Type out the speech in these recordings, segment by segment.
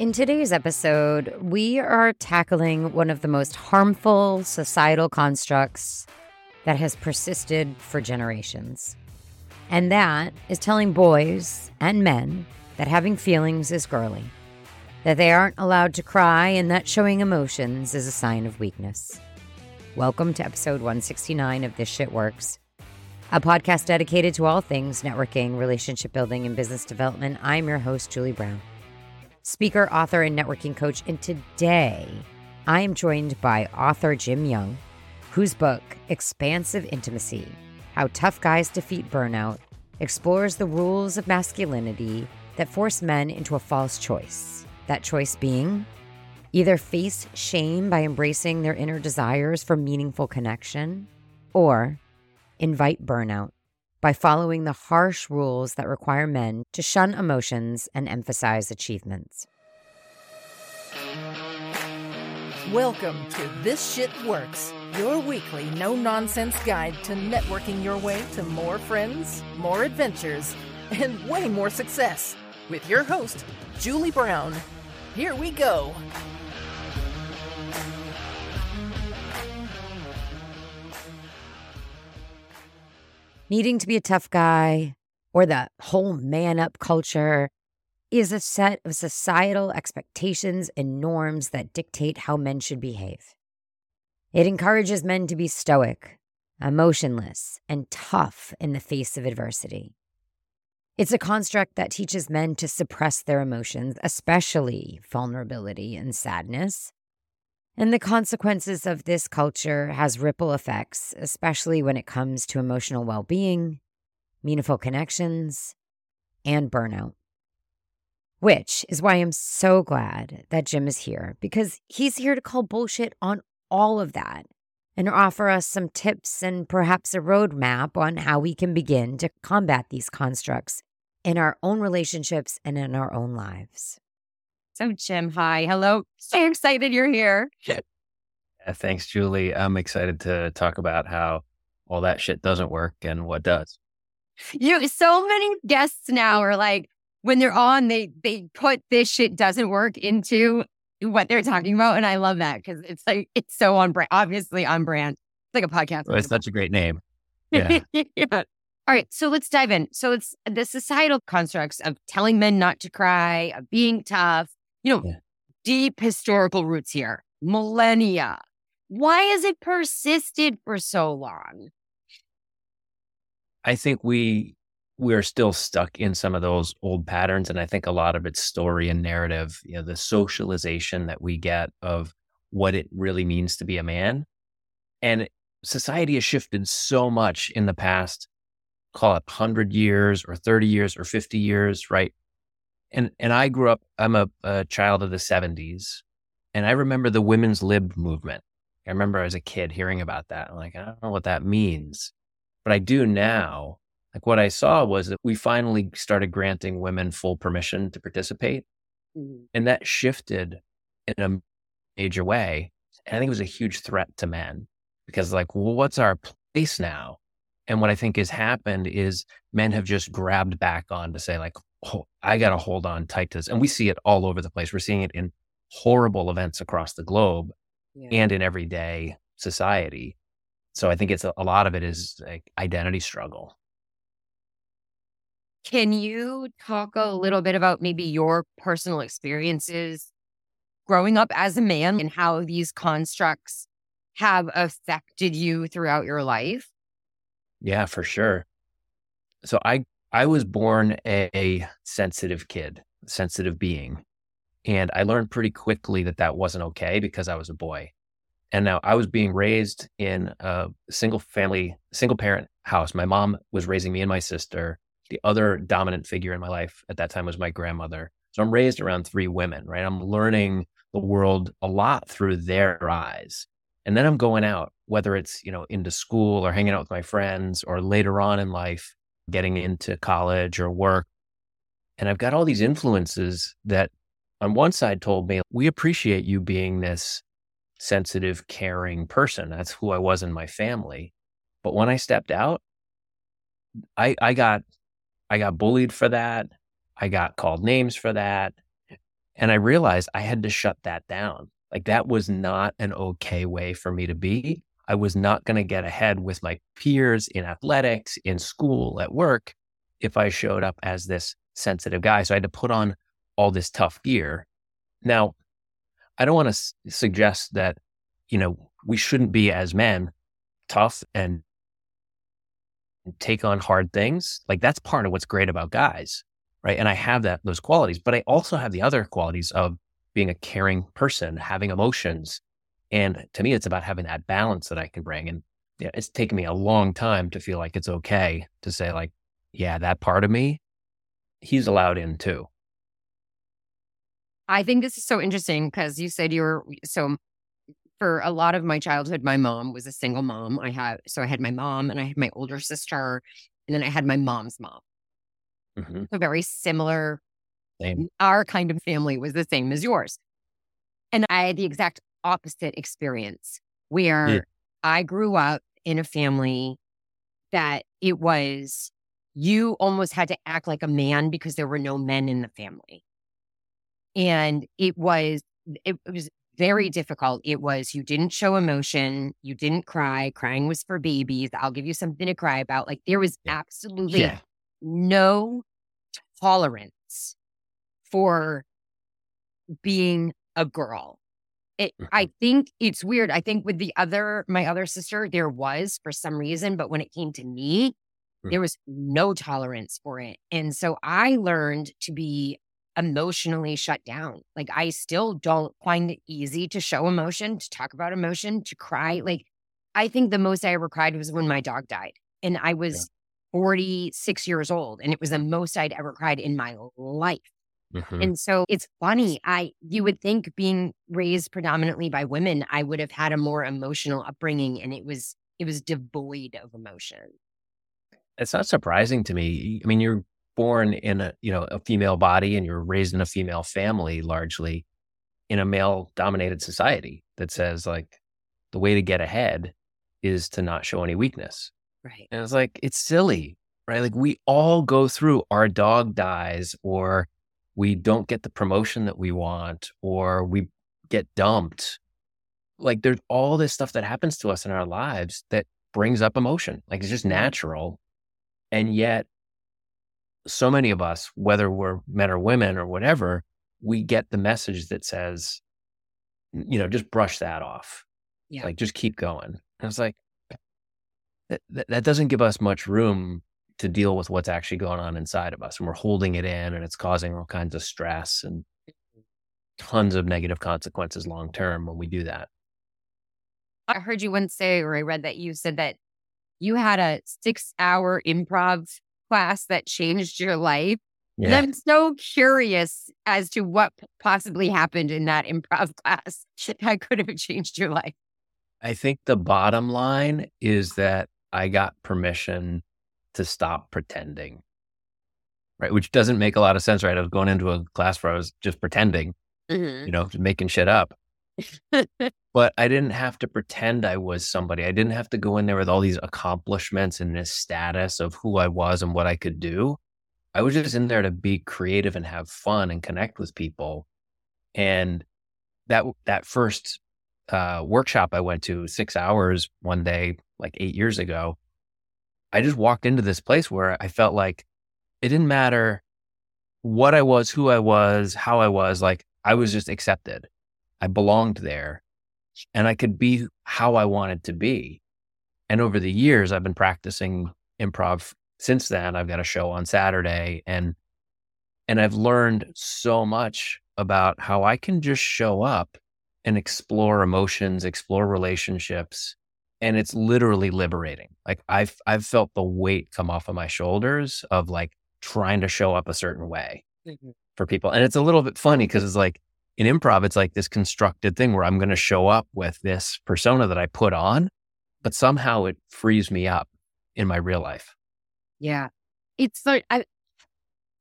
In today's episode, we are tackling one of the most harmful societal constructs that has persisted for generations. And that is telling boys and men that having feelings is girly, that they aren't allowed to cry, and that showing emotions is a sign of weakness. Welcome to episode 169 of This Shit Works, a podcast dedicated to all things networking, relationship building, and business development. I'm your host, Julie Brown, speaker, author, and networking coach. And today I am joined by author Jim Young, whose book, Expansive Intimacy, How Tough Guys Defeat Burnout, explores the rules of masculinity that force men into a false choice. That choice being either face shame by embracing their inner desires for meaningful connection, or invite burnout by following the harsh rules that require men to shun emotions and emphasize achievements. Welcome to This Shit Works, your weekly no-nonsense guide to networking your way to more friends, more adventures, and way more success. With your host, Julie Brown. Here we go. Needing to be a tough guy, or the whole man-up culture, is a set of societal expectations and norms that dictate how men should behave. It encourages men to be stoic, emotionless, and tough in the face of adversity. It's a construct that teaches men to suppress their emotions, especially vulnerability and sadness. And the consequences of this culture has ripple effects, especially when it comes to emotional well-being, meaningful connections, and burnout. Which is why I'm so glad that Jim is here, because he's here to call bullshit on all of that and offer us some tips and perhaps a roadmap on how we can begin to combat these constructs in our own relationships and in our own lives. So, Jim, hi. Hello. So excited you're here. Yeah, thanks, Julie. I'm excited to talk about how all that shit doesn't work and what does. So many guests now are like, when they're on, they put this shit doesn't work into what they're talking about. And I love that because it's like, it's so on brand, obviously on brand. It's like a podcast. Well, it's such a great name. Yeah. Yeah. All right. So let's dive in. So it's the societal constructs of telling men not to cry, of being tough, deep historical roots here, millennia. Why has it persisted for so long? I think we're still stuck in some of those old patterns. And I think a lot of it's story and narrative, the socialization that we get of what it really means to be a man. And society has shifted so much in the past, call it 100 years or 30 years or 50 years, right? And I grew up, I'm a child of the 70s. And I remember the women's lib movement. I remember as a kid hearing about that. I'm like, I don't know what that means, but I do now. Like what I saw was that we finally started granting women full permission to participate. Mm-hmm. And that shifted in a major way. And I think it was a huge threat to men because what's our place now? And what I think has happened is men have just grabbed back on to say I got to hold on tight to this. And we see it all over the place. We're seeing it in horrible events across the globe and in everyday society. So I think it's a lot of it is like identity struggle. Can you talk a little bit about maybe your personal experiences growing up as a man and how these constructs have affected you throughout your life? Yeah, for sure. So I was born a sensitive kid, sensitive being. And I learned pretty quickly that wasn't okay because I was a boy. And now I was being raised in a single parent house. My mom was raising me and my sister. The other dominant figure in my life at that time was my grandmother. So I'm raised around three women, right? I'm learning the world a lot through their eyes. And then I'm going out, whether it's, into school or hanging out with my friends or later on in life, getting into college or work. And I've got all these influences that on one side told me, we appreciate you being this sensitive, caring person. That's who I was in my family. But when I stepped out, I got bullied for that. I got called names for that. And I realized I had to shut that down. Like, that was not an okay way for me to be. I was not going to get ahead with my peers in athletics, in school, at work, if I showed up as this sensitive guy. So I had to put on all this tough gear. Now, I don't want to suggest that, you know, we shouldn't be as men tough and take on hard things. Like, that's part of what's great about guys, right? And I have that, those qualities, but I also have the other qualities of being a caring person, having emotions. And to me, it's about having that balance that I can bring. And yeah, it's taken me a long time to feel like it's okay to say, like, yeah, that part of me, he's allowed in too. I think this is so interesting because you said you were, so for a lot of my childhood, my mom was a single mom. So I had my mom and I had my older sister, and then I had my mom's mom. Mm-hmm. So very similar. Same. Our kind of family was the same as yours. And I had the exact opposite experience where I grew up in a family that it was, you almost had to act like a man because there were no men in the family. And it was very difficult. It was, you didn't show emotion. You didn't cry. Crying was for babies. I'll give you something to cry about. Like, there was absolutely no tolerance for being a girl. I think it's weird. I think with my other sister, there was for some reason, but when it came to me, there was no tolerance for it. And so I learned to be emotionally shut down. Like, I still don't find it easy to show emotion, to talk about emotion, to cry. Like, I think the most I ever cried was when my dog died, and I was 46 years old, and it was the most I'd ever cried in my life. Mm-hmm. And so it's funny. You would think, being raised predominantly by women, I would have had a more emotional upbringing, and it was devoid of emotion. It's not surprising to me. I mean, you're born in a female body, and you're raised in a female family, largely in a male dominated society that says, like, the way to get ahead is to not show any weakness. Right. And it's like, it's silly, right? Like, we all go through, our dog dies, or we don't get the promotion that we want, or we get dumped. Like, there's all this stuff that happens to us in our lives that brings up emotion. Like, it's just natural. And yet so many of us, whether we're men or women or whatever, we get the message that says, you know, just brush that off. Yeah. Like, just keep going. And it's like, that doesn't give us much room to deal with what's actually going on inside of us. And we're holding it in, and it's causing all kinds of stress and tons of negative consequences long-term when we do that. I heard you once say, or I read that you said that you had a 6-hour improv class that changed your life. Yeah. And I'm so curious as to what possibly happened in that improv class that could have changed your life. I think the bottom line is that I got permission to stop pretending, right? Which doesn't make a lot of sense, right? I was going into a class where I was just pretending, you know, just making shit up. But I didn't have to pretend I was somebody. I didn't have to go in there with all these accomplishments and this status of who I was and what I could do. I was just in there to be creative and have fun and connect with people. And that first workshop I went to, 6 hours one day, like 8 years ago, I just walked into this place where I felt like it didn't matter what I was, who I was, how I was. Like, I was just accepted. I belonged there, and I could be how I wanted to be. And over the years, I've been practicing improv since then. I've got a show on Saturday, and I've learned so much about how I can just show up and explore emotions, explore relationships. And it's literally liberating. Like, I've felt the weight come off of my shoulders of, like, trying to show up a certain way for people. And it's a little bit funny because it's like, in improv, it's like this constructed thing where I'm going to show up with this persona that I put on, but somehow it frees me up in my real life. Yeah. It's like, I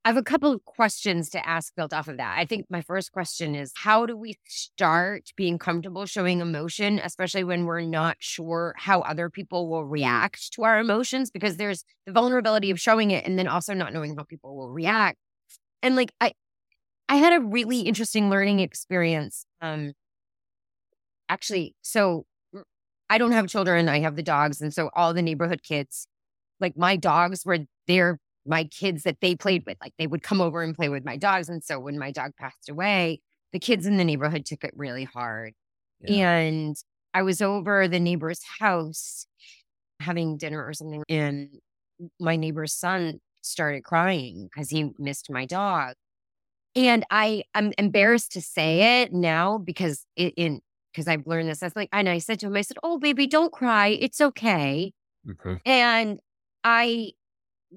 have a couple of questions to ask built off of that. I think my first question is, how do we start being comfortable showing emotion, especially when we're not sure how other people will react to our emotions? Because there's the vulnerability of showing it and then also not knowing how people will react. And like, I I had a really interesting learning experience. Actually, so I don't have children. I have the dogs. And so all the neighborhood kids, like my dogs were there, my kids that they played with, like they would come over and play with my dogs. And so when my dog passed away, the kids in the neighborhood took it really hard. Yeah. And I was over the neighbor's house having dinner or something. And my neighbor's son started crying because he missed my dog. And I'm embarrassed to say it now because because I've learned this. And I said to him, I said, "Oh, baby, don't cry. It's okay." Okay. And I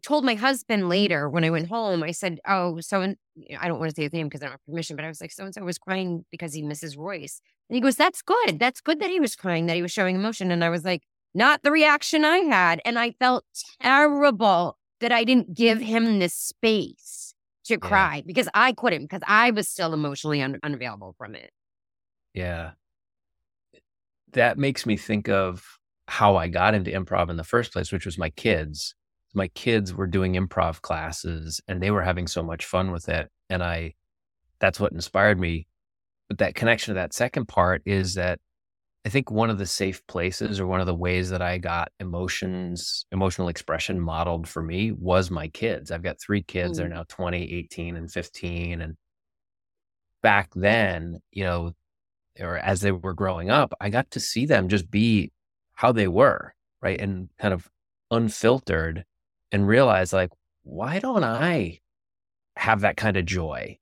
told my husband later when I went home, I said, "Oh, so," I don't want to say his name because I don't have permission, but I was like, "So-and-so was crying because he misses Royce." And he goes, "That's good. That's good that he was crying, that he was showing emotion." And I was like, not the reaction I had. And I felt terrible that I didn't give him this space to cry because I couldn't, because I was still emotionally unavailable from it. Yeah. That makes me think of how I got into improv in the first place, which was my kids. My kids were doing improv classes and they were having so much fun with it. And that's what inspired me. But that connection to that second part is that I think one of the safe places or one of the ways that I got emotional expression modeled for me was my kids. I've got three kids. They're now 20, 18, and 15. And back then, or as they were growing up, I got to see them just be how they were, right? And kind of unfiltered, and realize like, why don't I have that kind of joy?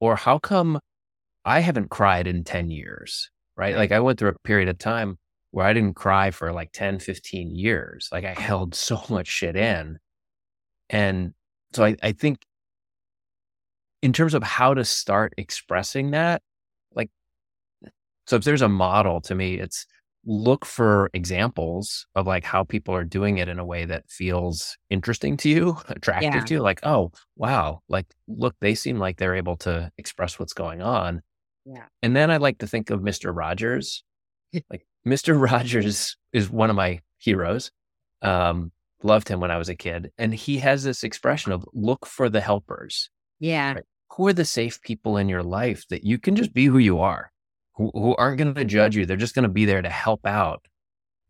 Or how come I haven't cried in 10 years, right? Like I went through a period of time where I didn't cry for like 10, 15 years. Like I held so much shit in. And so I think in terms of how to start expressing that, like, so if there's a model to me, it's look for examples of like how people are doing it in a way that feels interesting to you, attractive to you. Like, oh, wow. Like, look, they seem like they're able to express what's going on. Yeah. And then I like to think of Mr. Rogers. Like Mr. Rogers is one of my heroes. Loved him when I was a kid. And he has this expression of look for the helpers. Yeah. Right? Who are the safe people in your life that you can just be who you are? Who aren't going to judge you. They're just going to be there to help out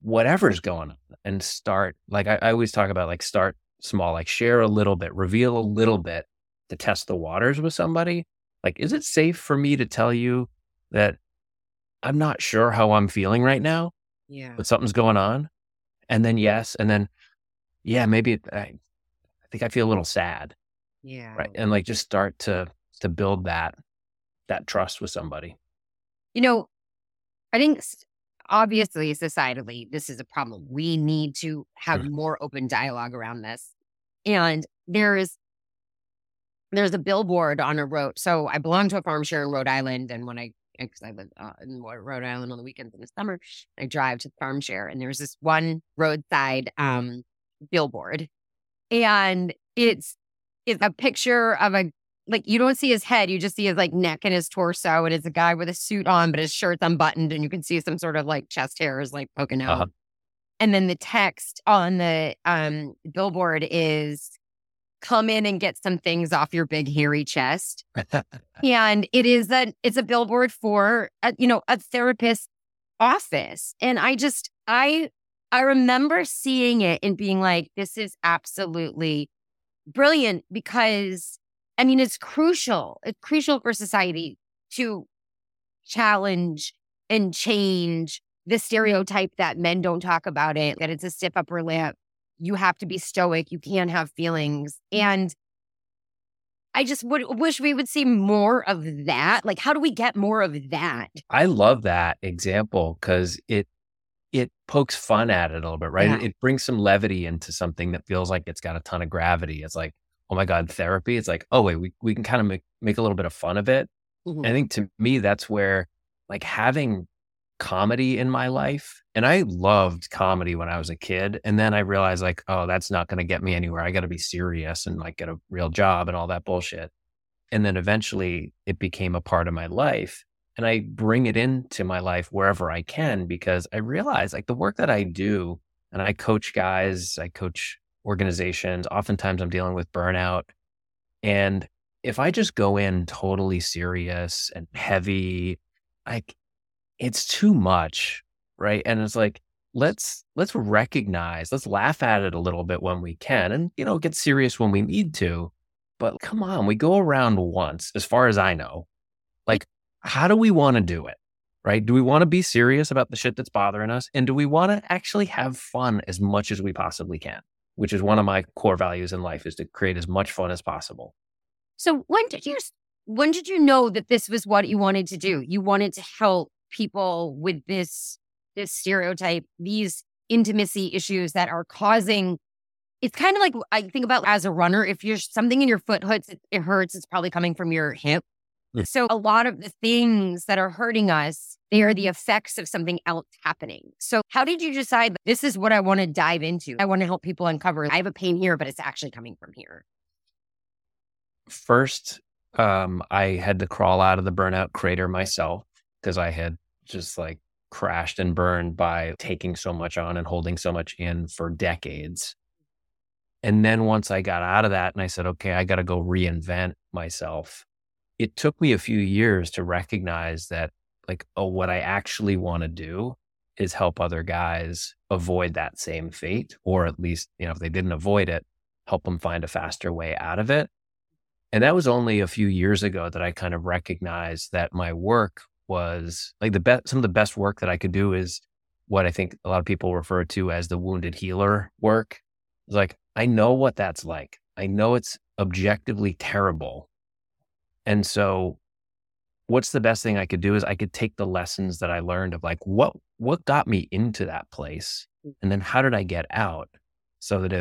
whatever's going on and start. Like I always talk about like start small, like share a little bit, reveal a little bit to test the waters with somebody. Like, is it safe for me to tell you that I'm not sure how I'm feeling right now? Yeah. But something's going on. And then yes. And then, yeah, maybe I think I feel a little sad. Yeah. Right. And like, just start to build that trust with somebody. I think obviously societally, this is a problem. We need to have more open dialogue around this. And there's a billboard on a road. So I belong to a farm share in Rhode Island. And because I live in Rhode Island on the weekends in the summer, I drive to the farm share. And there's this one roadside billboard. And it's a picture of a, like, you don't see his head. You just see his, like, neck and his torso. And it's a guy with a suit on, but his shirt's unbuttoned. And you can see some sort of, like, chest hairs, like, poking out. Uh-huh. And then the text on the billboard is, "Come in and get some things off your big, hairy chest." And it's a billboard for, a therapist's office. And I remember seeing it and being like, this is absolutely brilliant because... I mean, it's crucial. It's crucial for society to challenge and change the stereotype that men don't talk about it, that it's a stiff upper lip. You have to be stoic. You can't have feelings. And I just wish we would see more of that. Like, how do we get more of that? I love that example because it pokes fun at it a little bit, right? Yeah. It brings some levity into something that feels like it's got a ton of gravity. It's like, oh my God, therapy. It's like, oh wait, we can kind of make a little bit of fun of it. Mm-hmm. I think to me, that's where like having comedy in my life, and I loved comedy when I was a kid. And then I realized like, oh, that's not going to get me anywhere. I got to be serious and like get a real job and all that bullshit. And then eventually it became a part of my life and I bring it into my life wherever I can, because I realize like the work that I do, and I coach guys, I coach organizations. Oftentimes I'm dealing with burnout, and if I just go in totally serious and heavy, it's too much, right? And it's like, let's recognize, let's laugh at it a little bit when we can, and, you know, get serious when we need to. But come on, we go around once, as far as I know. Like, how do we want to do it, right? Do we want to be serious about the shit that's bothering us? And do we want to actually have fun as much as we possibly can? Which is one of my core values in life, is to create as much fun as possible. So when did you know that this was what you wanted to do? You wanted to help people with this stereotype, these intimacy issues that are causing, it's kind of like, I think about as a runner, if you're something in your foot hurts, it hurts, it's probably coming from your hip. Mm. So a lot of the things that are hurting us, they are the effects of something else happening. So how did you decide this is what I want to dive into? I want to help people uncover, I have a pain here, but it's actually coming from here. First, I had to crawl out of the burnout crater myself, because I had just crashed and burned by taking so much on and holding so much in for decades. And then once I got out of that and I said, okay, I got to go reinvent myself. It took me a few years to recognize that what I actually want to do is help other guys avoid that same fate, or at least, if they didn't avoid it, help them find a faster way out of it. And that was only a few years ago that I kind of recognized that my work was some of the best work that I could do is what I think a lot of people refer to as the wounded healer work. It's I know what that's like. I know it's objectively terrible. And so what's the best thing I could do is I could take the lessons that I learned of what got me into that place, and then how did I get out, so that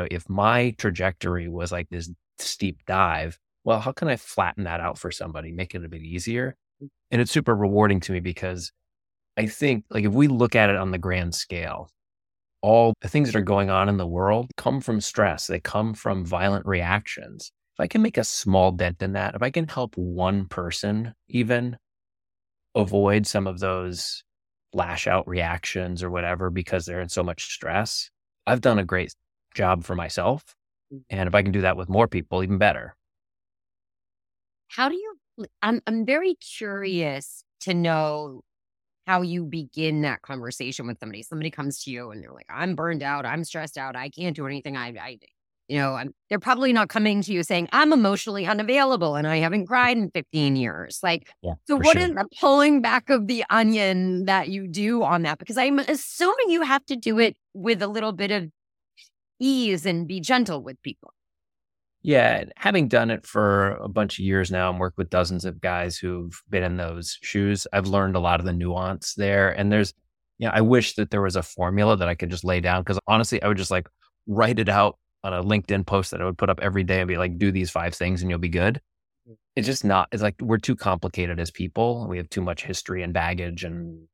if my trajectory was like this steep dive, well, how can I flatten that out for somebody, make it a bit easier? And it's super rewarding to me, because I think if we look at it on the grand scale, all the things that are going on in the world come from stress. They come from violent reactions. If I can make a small dent in that, if I can help one person even avoid some of those lash out reactions or whatever, because they're in so much stress, I've done a great job for myself. And if I can do that with more people, even better. How do you I'm very curious to know how you begin that conversation with somebody. Somebody comes to you and they're like, I'm burned out. I'm stressed out. I can't do anything. They're probably not coming to you saying, I'm emotionally unavailable and I haven't cried in 15 years. What is the pulling back of the onion that you do on that? Because I'm assuming you have to do it with a little bit of ease and be gentle with people. Yeah, having done it for a bunch of years now and worked with dozens of guys who've been in those shoes, I've learned a lot of the nuance there. And I wish that there was a formula that I could just lay down, because honestly, I would just write it out on a LinkedIn post that I would put up every day and be like, do these 5 things and you'll be good. It's just not, it's we're too complicated as people. We have too much history and baggage and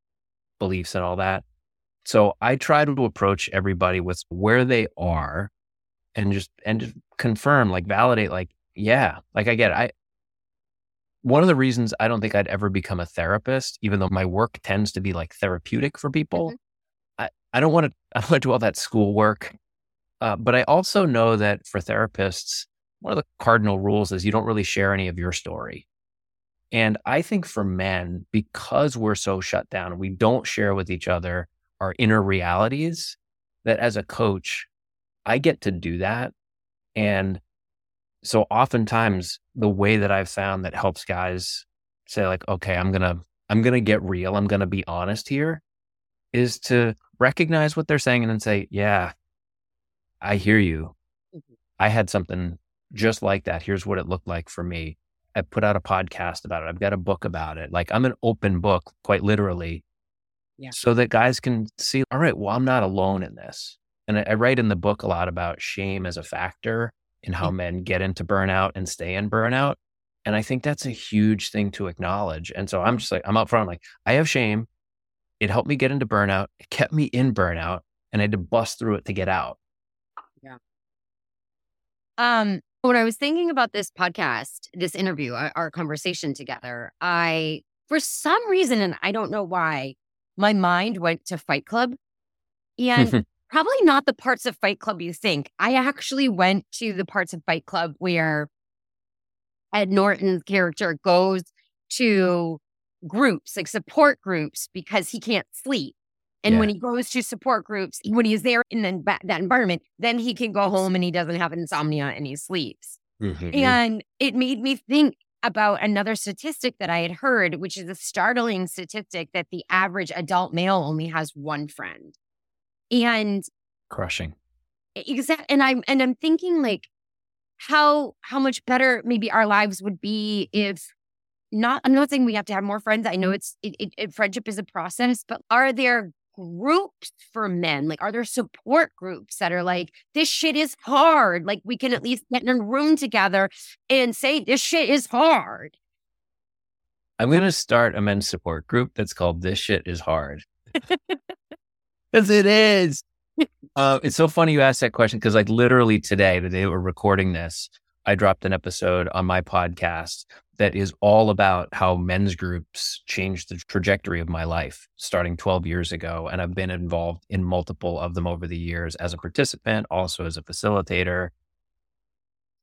beliefs and all that. So I try to approach everybody with where they are, and just confirm, validate, yeah, I get it. One of the reasons I don't think I'd ever become a therapist, even though my work tends to be therapeutic for people, mm-hmm. I don't want to do all that schoolwork. But I also know that for therapists, one of the cardinal rules is you don't really share any of your story. And I think for men, because we're so shut down, we don't share with each other our inner realities, that as a coach, I get to do that. And so oftentimes the way that I've found that helps guys say okay, I'm going to get real. I'm going to be honest here, is to recognize what they're saying and then say, yeah, I hear you. Mm-hmm. I had something just like that. Here's what it looked like for me. I put out a podcast about it. I've got a book about it. I'm an open book, quite literally. Yeah. So that guys can see, all right, well, I'm not alone in this. And I write in the book a lot about shame as a factor in how men get into burnout and stay in burnout. And I think that's a huge thing to acknowledge. And so I'm just I'm up front, I have shame. It helped me get into burnout. It kept me in burnout, and I had to bust through it to get out. Yeah. When I was thinking about this podcast, this interview, our conversation together, I, for some reason, and I don't know why, my mind went to Fight Club. And probably not the parts of Fight Club you think. I actually went to the parts of Fight Club where Ed Norton's character goes to groups, like support groups, because he can't sleep. And when he goes to support groups, when he is there in that environment, then he can go home and he doesn't have insomnia and he sleeps. Mm-hmm. And it made me think about another statistic that I had heard, which is a startling statistic that the average adult male only has one friend. And crushing. Exactly. And I'm thinking like how much better maybe our lives would be if not, I'm not saying we have to have more friends. I know friendship is a process, but are there groups for men? Like, are there support groups that are like, this shit is hard? Like, we can at least get in a room together and say, this shit is hard. I'm going to start a men's support group that's called This Shit Is Hard. Because it is. It's so funny you asked that question, because like literally today, the day we're recording this, I dropped an episode on my podcast that is all about how men's groups changed the trajectory of my life starting 12 years ago. And I've been involved in multiple of them over the years as a participant, also as a facilitator.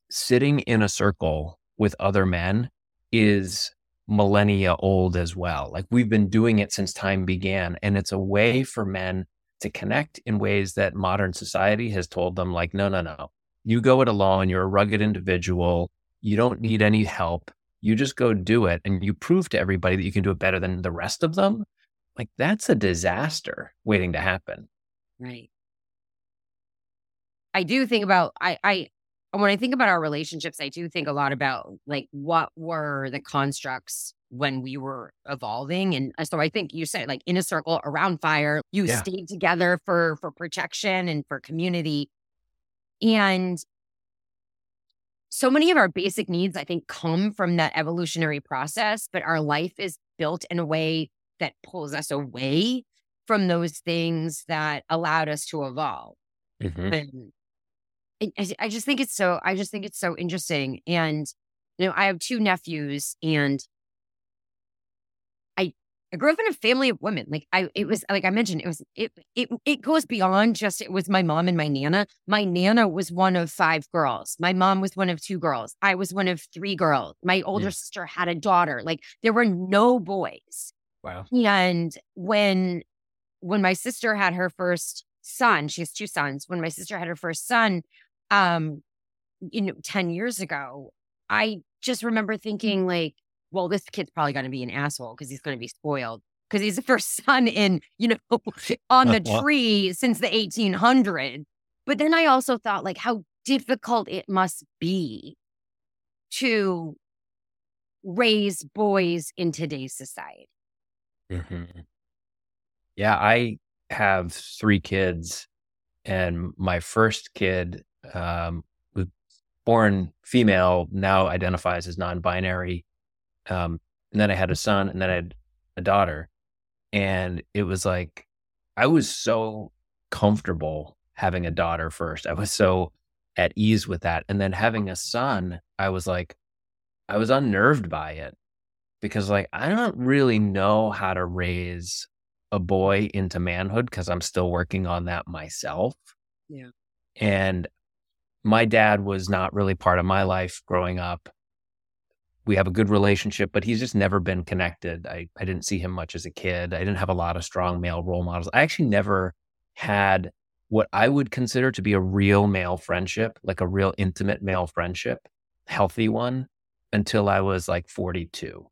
Sitting in a circle with other men is millennia old as well. Like, we've been doing it since time began. And it's a way for men to connect in ways that modern society has told them, like, no. You go it alone. You're a rugged individual. You don't need any help. You just go do it and you prove to everybody that you can do it better than the rest of them. Like, that's a disaster waiting to happen. Right. I do think about, when I think about our relationships, I do think a lot about like, what were the constructs when we were evolving? And so I think you said like in a circle around fire, you stayed together for protection and for community. And so many of our basic needs, I think, come from that evolutionary process, but our life is built in a way that pulls us away from those things that allowed us to evolve. Mm-hmm. And I just think it's so interesting. And, you know, I have two nephews, and I grew up in a family of women. Like, it goes beyond just, it was my mom and my Nana. My Nana was one of 5 girls. My mom was one of 2 girls. I was one of 3 girls. My older sister had a daughter. Like, there were no boys. Wow. And when my sister had her first son, she has 2 sons. When my sister had her first son, 10 years ago, I just remember thinking like, well, this kid's probably going to be an asshole because he's going to be spoiled because he's the first son on the tree since the 1800s. But then I also thought like how difficult it must be to raise boys in today's society. Mm-hmm. Yeah, I have 3 kids, and my first kid was born female, now identifies as non-binary. And then I had a son, and then I had a daughter, and it was like, I was so comfortable having a daughter first. I was so at ease with that. And then having a son, I was unnerved by it because like, I don't really know how to raise a boy into manhood because I'm still working on that myself. Yeah. And my dad was not really part of my life growing up. We have a good relationship, but he's just never been connected. I didn't see him much as a kid. I didn't have a lot of strong male role models. I actually never had what I would consider to be a real male friendship, like a real intimate male friendship, healthy one, until I was like 42.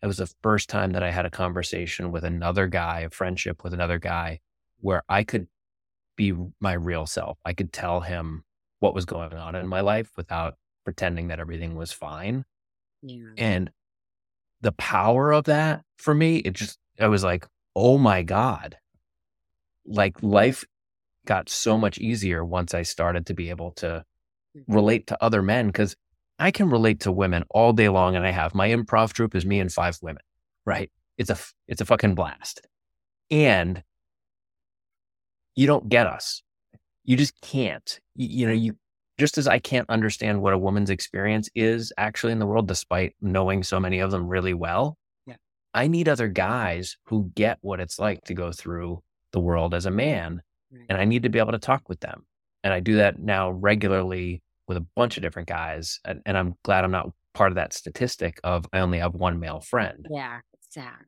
It was the first time that I had a conversation with another guy, a friendship with another guy, where I could be my real self. I could tell him what was going on in my life without pretending that everything was fine. Yeah. And the power of that for me, I was like, oh my God, like life got so much easier once I started to be able to relate to other men, because I can relate to women all day long. And I have my improv troupe is me and 5 women, right? It's a fucking blast. And you don't get us. You just can't, just as I can't understand what a woman's experience is actually in the world, despite knowing so many of them really well, I need other guys who get what it's like to go through the world as a man. Right. And I need to be able to talk with them. And I do that now regularly with a bunch of different guys. And I'm glad I'm not part of that statistic of I only have one male friend. Yeah, it's sad.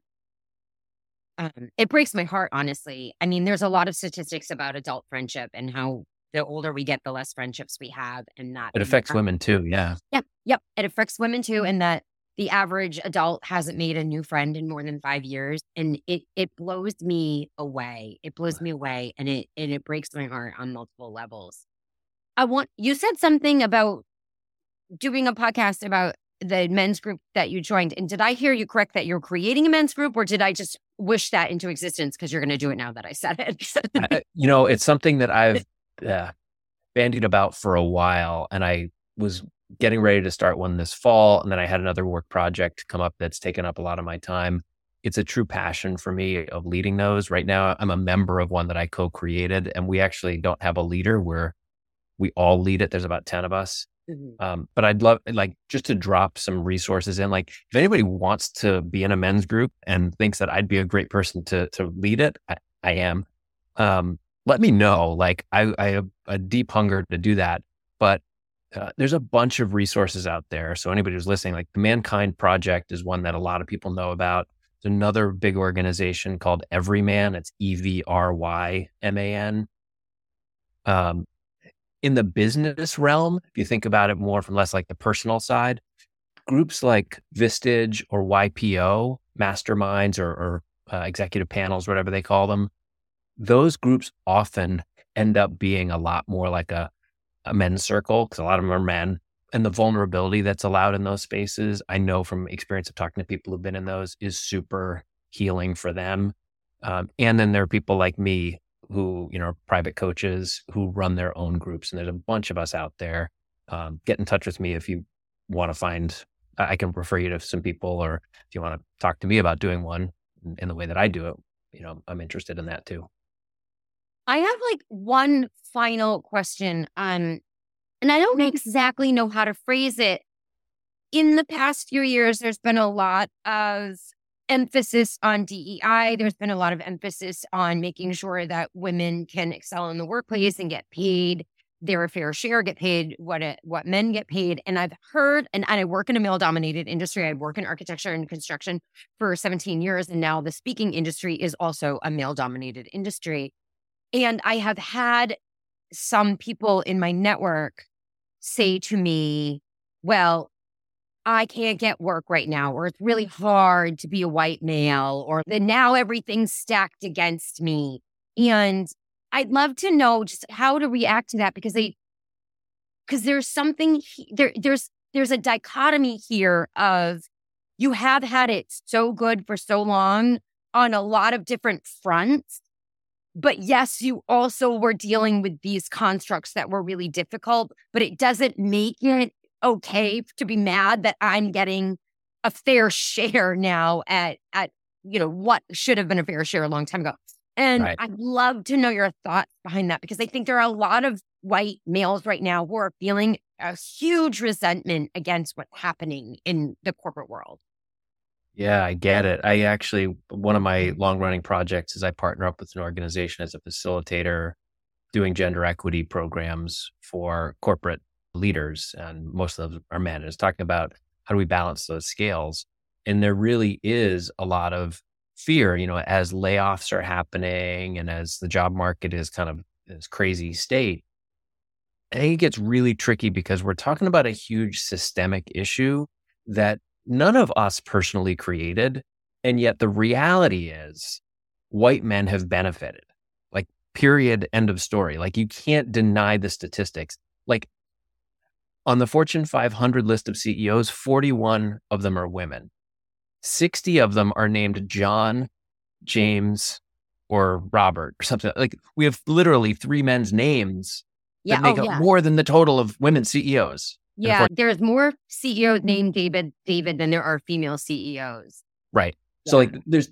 It breaks my heart, honestly. I mean, there's a lot of statistics about adult friendship and how the older we get, the less friendships we have, and that it affects women too. Yeah. Yep. It affects women too, and that the average adult hasn't made a new friend in more than 5 years, and it blows me away. It blows me away, and it breaks my heart on multiple levels. You said something about doing a podcast about the men's group that you joined, and did I hear you correct that you're creating a men's group, or did I just wish that into existence because you're going to do it now that I said it? It's something that I've bandied about for a while, and I was getting ready to start one this fall, and then I had another work project come up that's taken up a lot of my time. It's a true passion for me of leading those. Right now, I'm a member of one that I co-created, and we actually don't have a leader. We all lead it. There's about 10 of us. Mm-hmm. But I'd love just to drop some resources in. Like if anybody wants to be in a men's group and thinks that I'd be a great person to lead it, I am. Let me know. I have a deep hunger to do that, but there's a bunch of resources out there. So anybody who's listening, the Mankind Project is one that a lot of people know about. There's another big organization called Everyman. It's EVRYMAN. In the business realm, if you think about it more from less the personal side, groups like Vistage or YPO, masterminds or executive panels, whatever they call them, those groups often end up being a lot more like a men's circle, because a lot of them are men, and the vulnerability that's allowed in those spaces, I know from experience of talking to people who've been in those, is super healing for them. And then there are people like me who, are private coaches who run their own groups. And there's a bunch of us out there. Get in touch with me if you want to find, I can refer you to some people, or if you want to talk to me about doing one in the way that I do it, I'm interested in that too. I have one final question. And I don't exactly know how to phrase it. In the past few years, there's been a lot of emphasis on DEI. There's been a lot of emphasis on making sure that women can excel in the workplace and get paid their fair share, get paid what men get paid. And I've heard, and I work in a male-dominated industry. I work in architecture and construction for 17 years, and now the speaking industry is also a male-dominated industry. And I have had some people in my network say to me, well, I can't get work right now, or it's really hard to be a white male, or now everything's stacked against me. And I'd love to know just how to react to that, because there's something there's a dichotomy here of you have had it so good for so long on a lot of different fronts, but yes, you also were dealing with these constructs that were really difficult, but it doesn't make it okay to be mad that I'm getting a fair share now at what should have been a fair share a long time ago. And right. I'd love to know your thoughts behind that, because I think there are a lot of white males right now who are feeling a huge resentment against what's happening in the corporate world. Yeah, I get it. I actually, one of my long-running projects is I partner up with an organization as a facilitator doing gender equity programs for corporate leaders, and most of them are men. It's talking about how do we balance those scales, and there really is a lot of fear, as layoffs are happening and as the job market is kind of this crazy state. I think it gets really tricky because we're talking about a huge systemic issue that none of us personally created, and yet the reality is white men have benefited. Period. End of story. You can't deny the statistics. On the Fortune 500 list of CEOs, 41 of them are women. 60 of them are named John, James, or Robert, or something. We have literally three men's names that make up more than the total of women CEOs. Yeah, there's more CEOs named David than there are female CEOs. Right. Yeah. So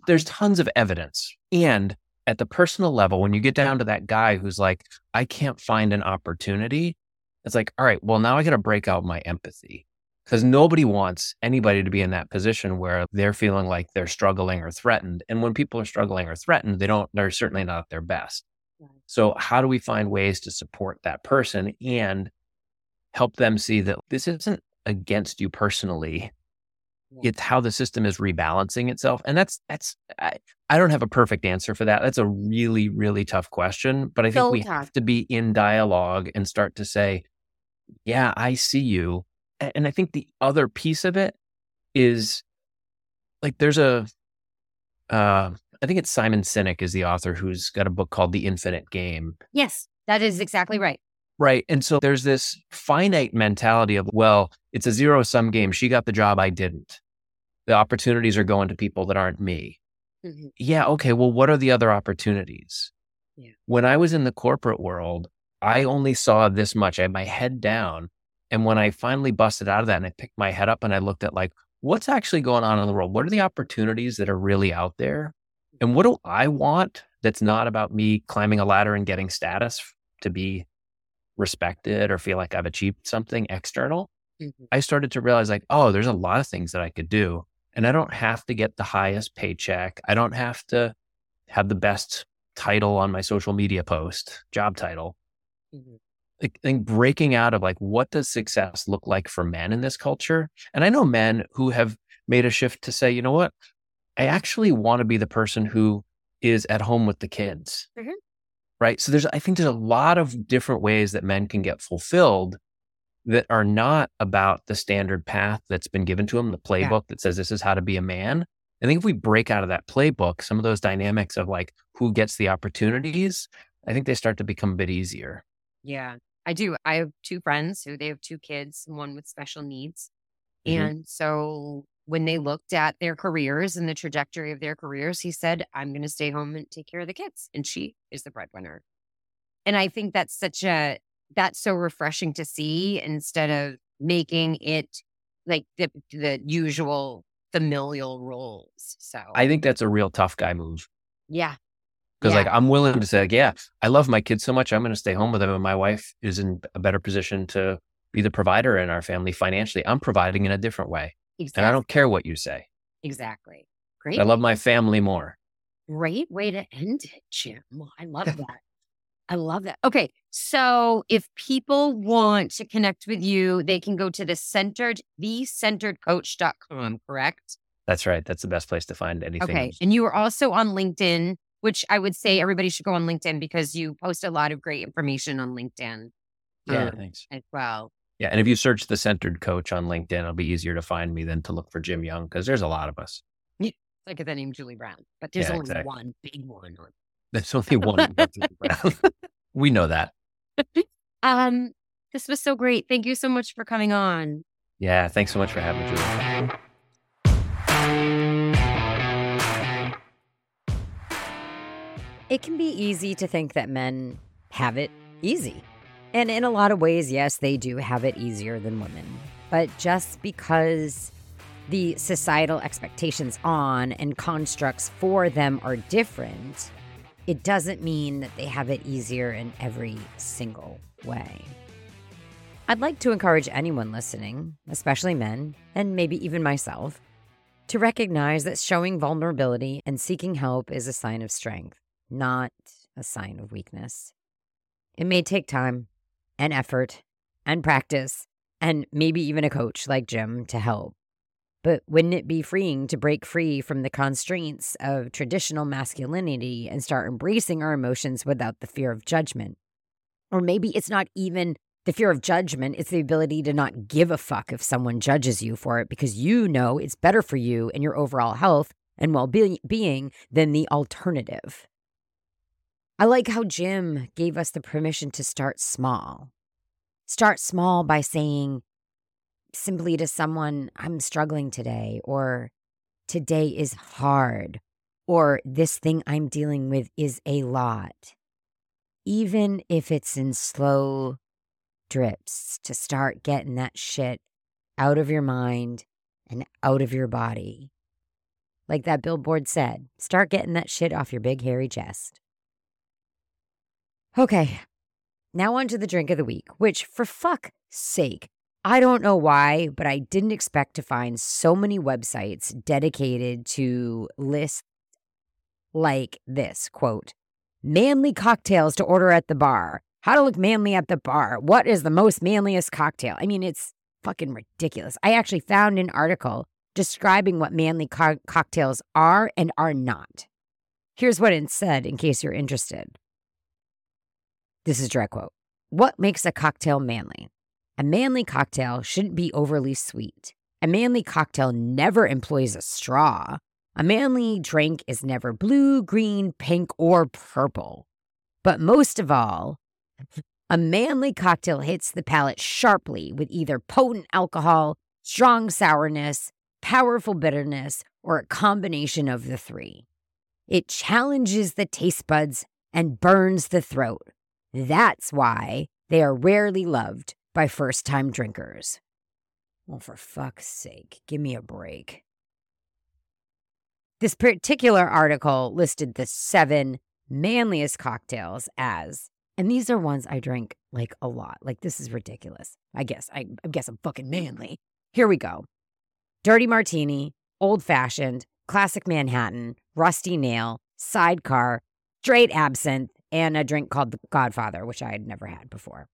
there's tons of evidence. And at the personal level, when you get down to that guy who's I can't find an opportunity, it's all right, well, now I got to break out my empathy, because nobody wants anybody to be in that position where they're feeling they're struggling or threatened. And when people are struggling or threatened, they're certainly not at their best. Yeah. So how do we find ways to support that person and help them see that this isn't against you personally. It's how the system is rebalancing itself. And I don't have a perfect answer for that. That's a really, really tough question. But I think we have to be in dialogue and start to say, yeah, I see you. And I think the other piece of it is like, there's I think it's Simon Sinek is the author who's got a book called The Infinite Game. Yes, that is exactly right. Right. And so there's this finite mentality of, well, it's a zero-sum game. She got the job, I didn't. The opportunities are going to people that aren't me. Mm-hmm. Yeah, okay, well, what are the other opportunities? Yeah. When I was in the corporate world, I only saw this much. I had my head down. And when I finally busted out of that and I picked my head up and I looked at like, what's actually going on in the world? What are the opportunities that are really out there? And what do I want that's not about me climbing a ladder and getting status to be respected or feel like I've achieved something external? Mm-hmm. I started to realize like, oh, there's a lot of things that I could do. And I don't have to get the highest paycheck. I don't have to have the best title on my social media post, job title. Mm-hmm. I think breaking out of like, what does success look like for men in this culture? And I know men who have made a shift to say, you know what? I actually want to be the person who is at home with the kids. Mm-hmm. Right. So I think there's a lot of different ways that men can get fulfilled that are not about the standard path that's been given to them, the playbook that says this is how to be a man. I think if we break out of that playbook, some of those dynamics of like who gets the opportunities, I think they start to become a bit easier. Yeah, I do. I have two friends who they have two kids, one with special needs. Mm-hmm. And so when they looked at their careers and the trajectory of their careers, he said, I'm going to stay home and take care of the kids. And she is the breadwinner. And I think that's so refreshing to see instead of making it like the usual familial roles. So I think that's a real tough guy move. Yeah. Because like, I'm willing to say, like, yeah, I love my kids so much. I'm going to stay home with them. And my wife is in a better position to be the provider in our family financially. I'm providing in a different way. Exactly. And I don't care what you say. Exactly. Great. I love my family more. Great way to end it, Jim. I love that. I love that. Okay. So if people want to connect with you, they can go to thecenteredcoach.com, correct? That's right. That's the best place to find anything. Okay. And you are also on LinkedIn, which I would say everybody should go on LinkedIn because you post a lot of great information on LinkedIn. Yeah, thanks. As well. Yeah. And if you search The Centered Coach on LinkedIn, it'll be easier to find me than to look for Jim Young because there's a lot of us. Yeah, like the name Julie Brown, but there's only one big one. There's only one Julie Brown. We know that. This was so great. Thank you so much for coming on. Yeah. Thanks so much for having me, Julie. It can be easy to think that men have it easy. And in a lot of ways, yes, they do have it easier than women. But just because the societal expectations on and constructs for them are different, it doesn't mean that they have it easier in every single way. I'd like to encourage anyone listening, especially men, and maybe even myself, to recognize that showing vulnerability and seeking help is a sign of strength, not a sign of weakness. It may take time and effort and practice and maybe even a coach like Jim to help. But wouldn't it be freeing to break free from the constraints of traditional masculinity and start embracing our emotions without the fear of judgment? Or maybe it's not even the fear of judgment, it's the ability to not give a fuck if someone judges you for it because you know it's better for you and your overall health and well-being than the alternative. I like how Jim gave us the permission to start small. Start small by saying simply to someone, I'm struggling today, or today is hard, or this thing I'm dealing with is a lot. Even if it's in slow drips, to start getting that shit out of your mind and out of your body. Like that billboard said, start getting that shit off your big hairy chest. Okay, now on to the drink of the week, which for fuck's sake, I don't know why, but I didn't expect to find so many websites dedicated to lists like this, quote, manly cocktails to order at the bar, how to look manly at the bar, what is the most manliest cocktail? I mean, it's fucking ridiculous. I actually found an article describing what manly cocktails are and are not. Here's what it said in case you're interested. This is a direct quote. What makes a cocktail manly? A manly cocktail shouldn't be overly sweet. A manly cocktail never employs a straw. A manly drink is never blue, green, pink, or purple. But most of all, a manly cocktail hits the palate sharply with either potent alcohol, strong sourness, powerful bitterness, or a combination of the three. It challenges the taste buds and burns the throat. That's why they are rarely loved by first-time drinkers. Well, for fuck's sake, give me a break. This particular article listed the 7 manliest cocktails as, and these are ones I drink, like, a lot. Like, this is ridiculous. I guess I'm fucking manly. Here we go. Dirty Martini, Old Fashioned, Classic Manhattan, Rusty Nail, Sidecar, Straight Absinthe, and a drink called The Godfather, which I had never had before.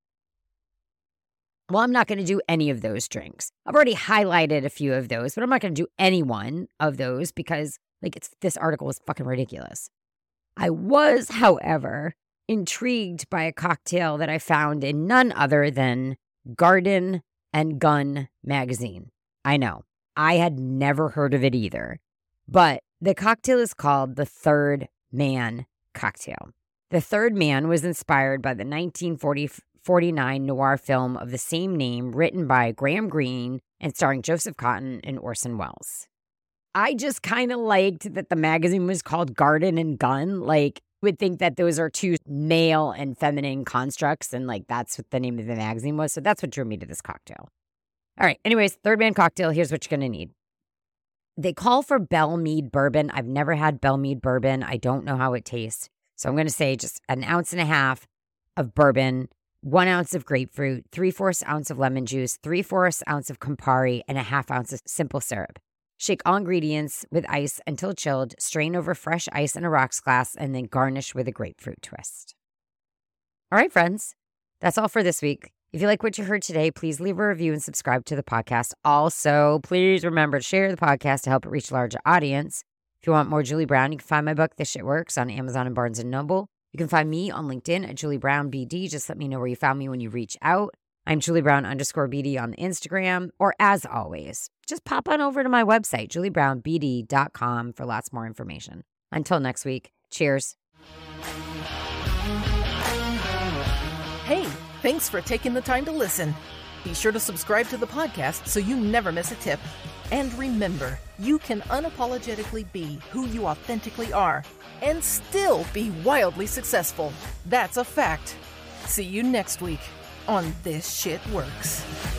Well, I'm not going to do any of those drinks. I've already highlighted a few of those, but I'm not going to do any one of those because, like, this article is fucking ridiculous. I was, however, intrigued by a cocktail that I found in none other than Garden and Gun magazine. I know, I had never heard of it either, but the cocktail is called the Third Man Cocktail. The Third Man was inspired by the 1949 noir film of the same name, written by Graham Greene and starring Joseph Cotton and Orson Welles. I just kind of liked that the magazine was called Garden and Gun. Like, you would think that those are two male and feminine constructs, and, like, that's what the name of the magazine was. So that's what drew me to this cocktail. All right. Anyways, Third Man Cocktail, here's what you're going to need. They call for Belle Meade bourbon. I've never had Belle Meade bourbon. I don't know how it tastes. So I'm going to say just 1.5 ounces of bourbon, 1 ounce of grapefruit, 3/4 ounce of lemon juice, 3/4 ounce of Campari, and a 1/2 ounce of simple syrup. Shake all ingredients with ice until chilled, strain over fresh ice in a rocks glass, and then garnish with a grapefruit twist. All right, friends, that's all for this week. If you like what you heard today, please leave a review and subscribe to the podcast. Also, please remember to share the podcast to help it reach a larger audience. If you want more Julie Brown, you can find my book, This Shit Works, on Amazon and Barnes & Noble. You can find me on LinkedIn at Julie Brown BD. Just let me know where you found me when you reach out. I'm JulieBrown_BD on Instagram. Or as always, just pop on over to my website, JulieBrownBD.com, for lots more information. Until next week, cheers. Hey, thanks for taking the time to listen. Be sure to subscribe to the podcast so you never miss a tip. And remember, you can unapologetically be who you authentically are and still be wildly successful. That's a fact. See you next week on This Shit Works.